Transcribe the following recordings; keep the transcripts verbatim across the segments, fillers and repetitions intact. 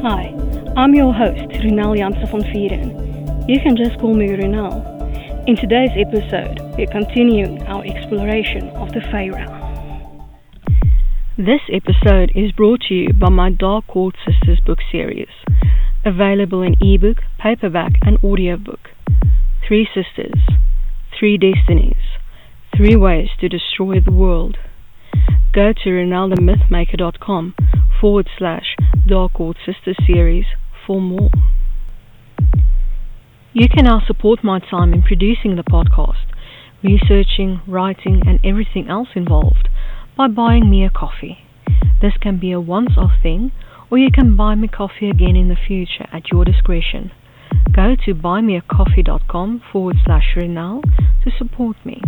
Hi, I'm your host, Ronel Janse van Vuuren. You can just call me Ronel. In today's episode, we're continuing our exploration of the Fae realm. This episode is brought to you by my Dark Court Sisters book series, available in ebook, paperback, and audiobook. Three sisters, three destinies, three ways to destroy the world. Go to ronelthemythmaker.com forward slash Dark Court Sisters series for more. You can now support my time in producing the podcast, researching, writing, and everything else involved by buying me a coffee. This can be a once-off thing, or you can buy me coffee again in the future at your discretion. Go to buy me a coffee dot com forward slash Ronel to support me.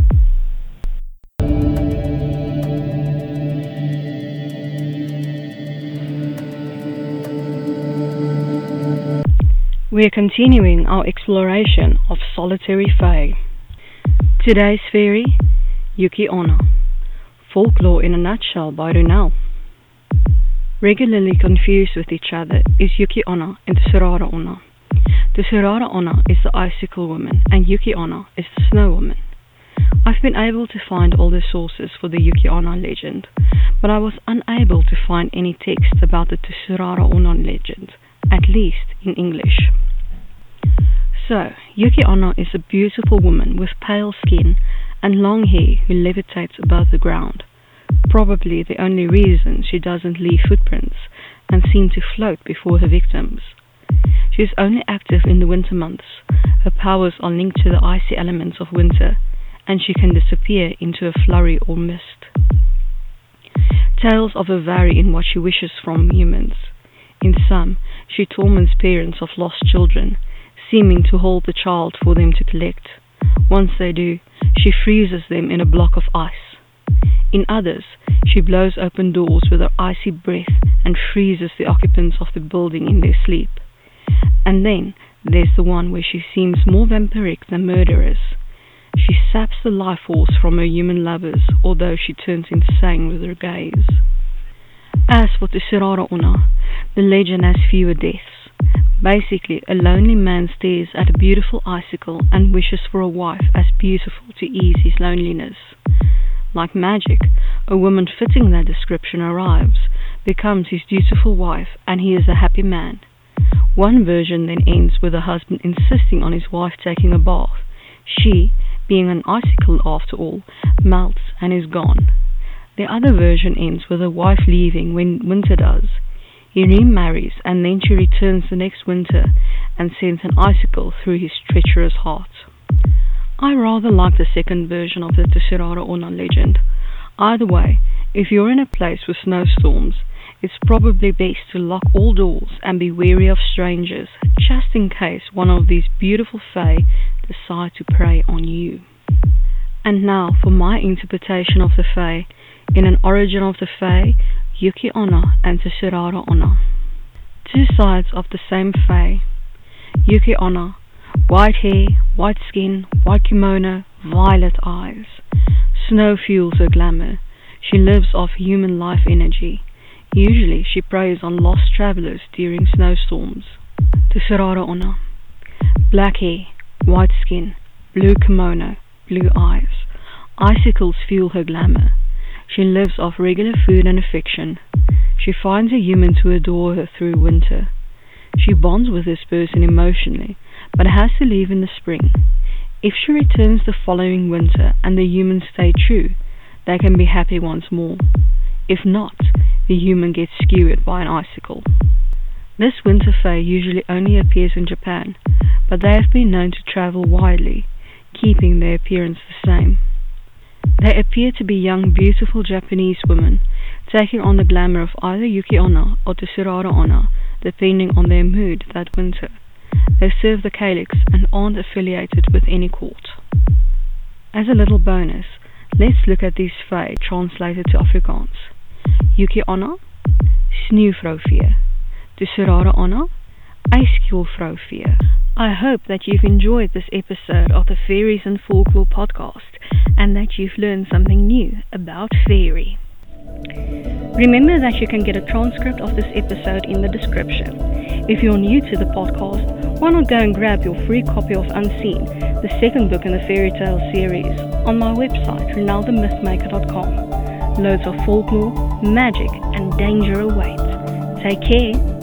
We're continuing our exploration of Solitary Fae. Today's fairy, Yuki Onna. Folklore in a Nutshell by Ronel. Regularly confused with each other is Yuki Onna and Tsurara Onna. The Tsurara Onna is the icicle woman and Yuki Onna is the snow woman. I've been able to find all the sources for the Yuki Onna legend, but I was unable to find any text about the Tsurara Onna legend, at least in English. So, Yuki Onna is a beautiful woman with pale skin and long hair who levitates above the ground. Probably the only reason she doesn't leave footprints and seems to float before her victims. She is only active in the winter months. Her powers are linked to the icy elements of winter, and she can disappear into a flurry or mist. Tales of her vary in what she wishes from humans. In some, she torments parents of lost children, seeming to hold the child for them to collect. Once they do, she freezes them in a block of ice. In others, she blows open doors with her icy breath and freezes the occupants of the building in their sleep. And then, there's the one where she seems more vampiric than murderous. She saps the life force from her human lovers, although she turns insane with her gaze. As for Tsurara Onna, the legend has fewer deaths. Basically, a lonely man stares at a beautiful icicle and wishes for a wife as beautiful to ease his loneliness. Like magic, a woman fitting that description arrives, becomes his dutiful wife, and he is a happy man. One version then ends with the husband insisting on his wife taking a bath. She, being an icicle after all, melts and is gone. The other version ends with a wife leaving when winter does. He remarries, and then she returns the next winter and sends an icicle through his treacherous heart. I rather like the second version of the Tsurara Onna legend. Either way, if you're in a place with snowstorms, it's probably best to lock all doors and be wary of strangers, just in case one of these beautiful fae decide to prey on you. And now for my interpretation of the fae in An Origin of the Fae, Yuki Onna and Tsurara Onna. Two sides of the same fae. Yuki Onna, white hair, white skin, white kimono, violet eyes. Snow fuels her glamour. She lives off human life energy. Usually she preys on lost travelers during snowstorms. Tsurara Onna. Black hair, white skin, blue kimono, blue eyes. Icicles fuel her glamour. She lives off regular food and affection. She finds a human to adore her through winter. She bonds with this person emotionally, but has to leave in the spring. If she returns the following winter and the humans stay true, they can be happy once more. If not, the human gets skewered by an icicle. This winter fae usually only appears in Japan, but they have been known to travel widely, keeping their appearance the same. They appear to be young, beautiful Japanese women, taking on the glamour of either Yuki Onna or Tsurara Onna, depending on their mood that winter. They serve the calyx and aren't affiliated with any court. As a little bonus, let's look at these fae translated to Afrikaans. Yuki Onna, Sneeuwvrouvee. Tsurara Onna, Ijskilvrouvee. I hope that you've enjoyed this episode of the Fairies and Folklore podcast and that you've learned something new about fairy. Remember that you can get a transcript of this episode in the description. If you're new to the podcast, why not go and grab your free copy of Unseen, the second book in the fairy tale series, on my website, ronel the myth maker dot com. Loads of folklore, magic and danger awaits. Take care.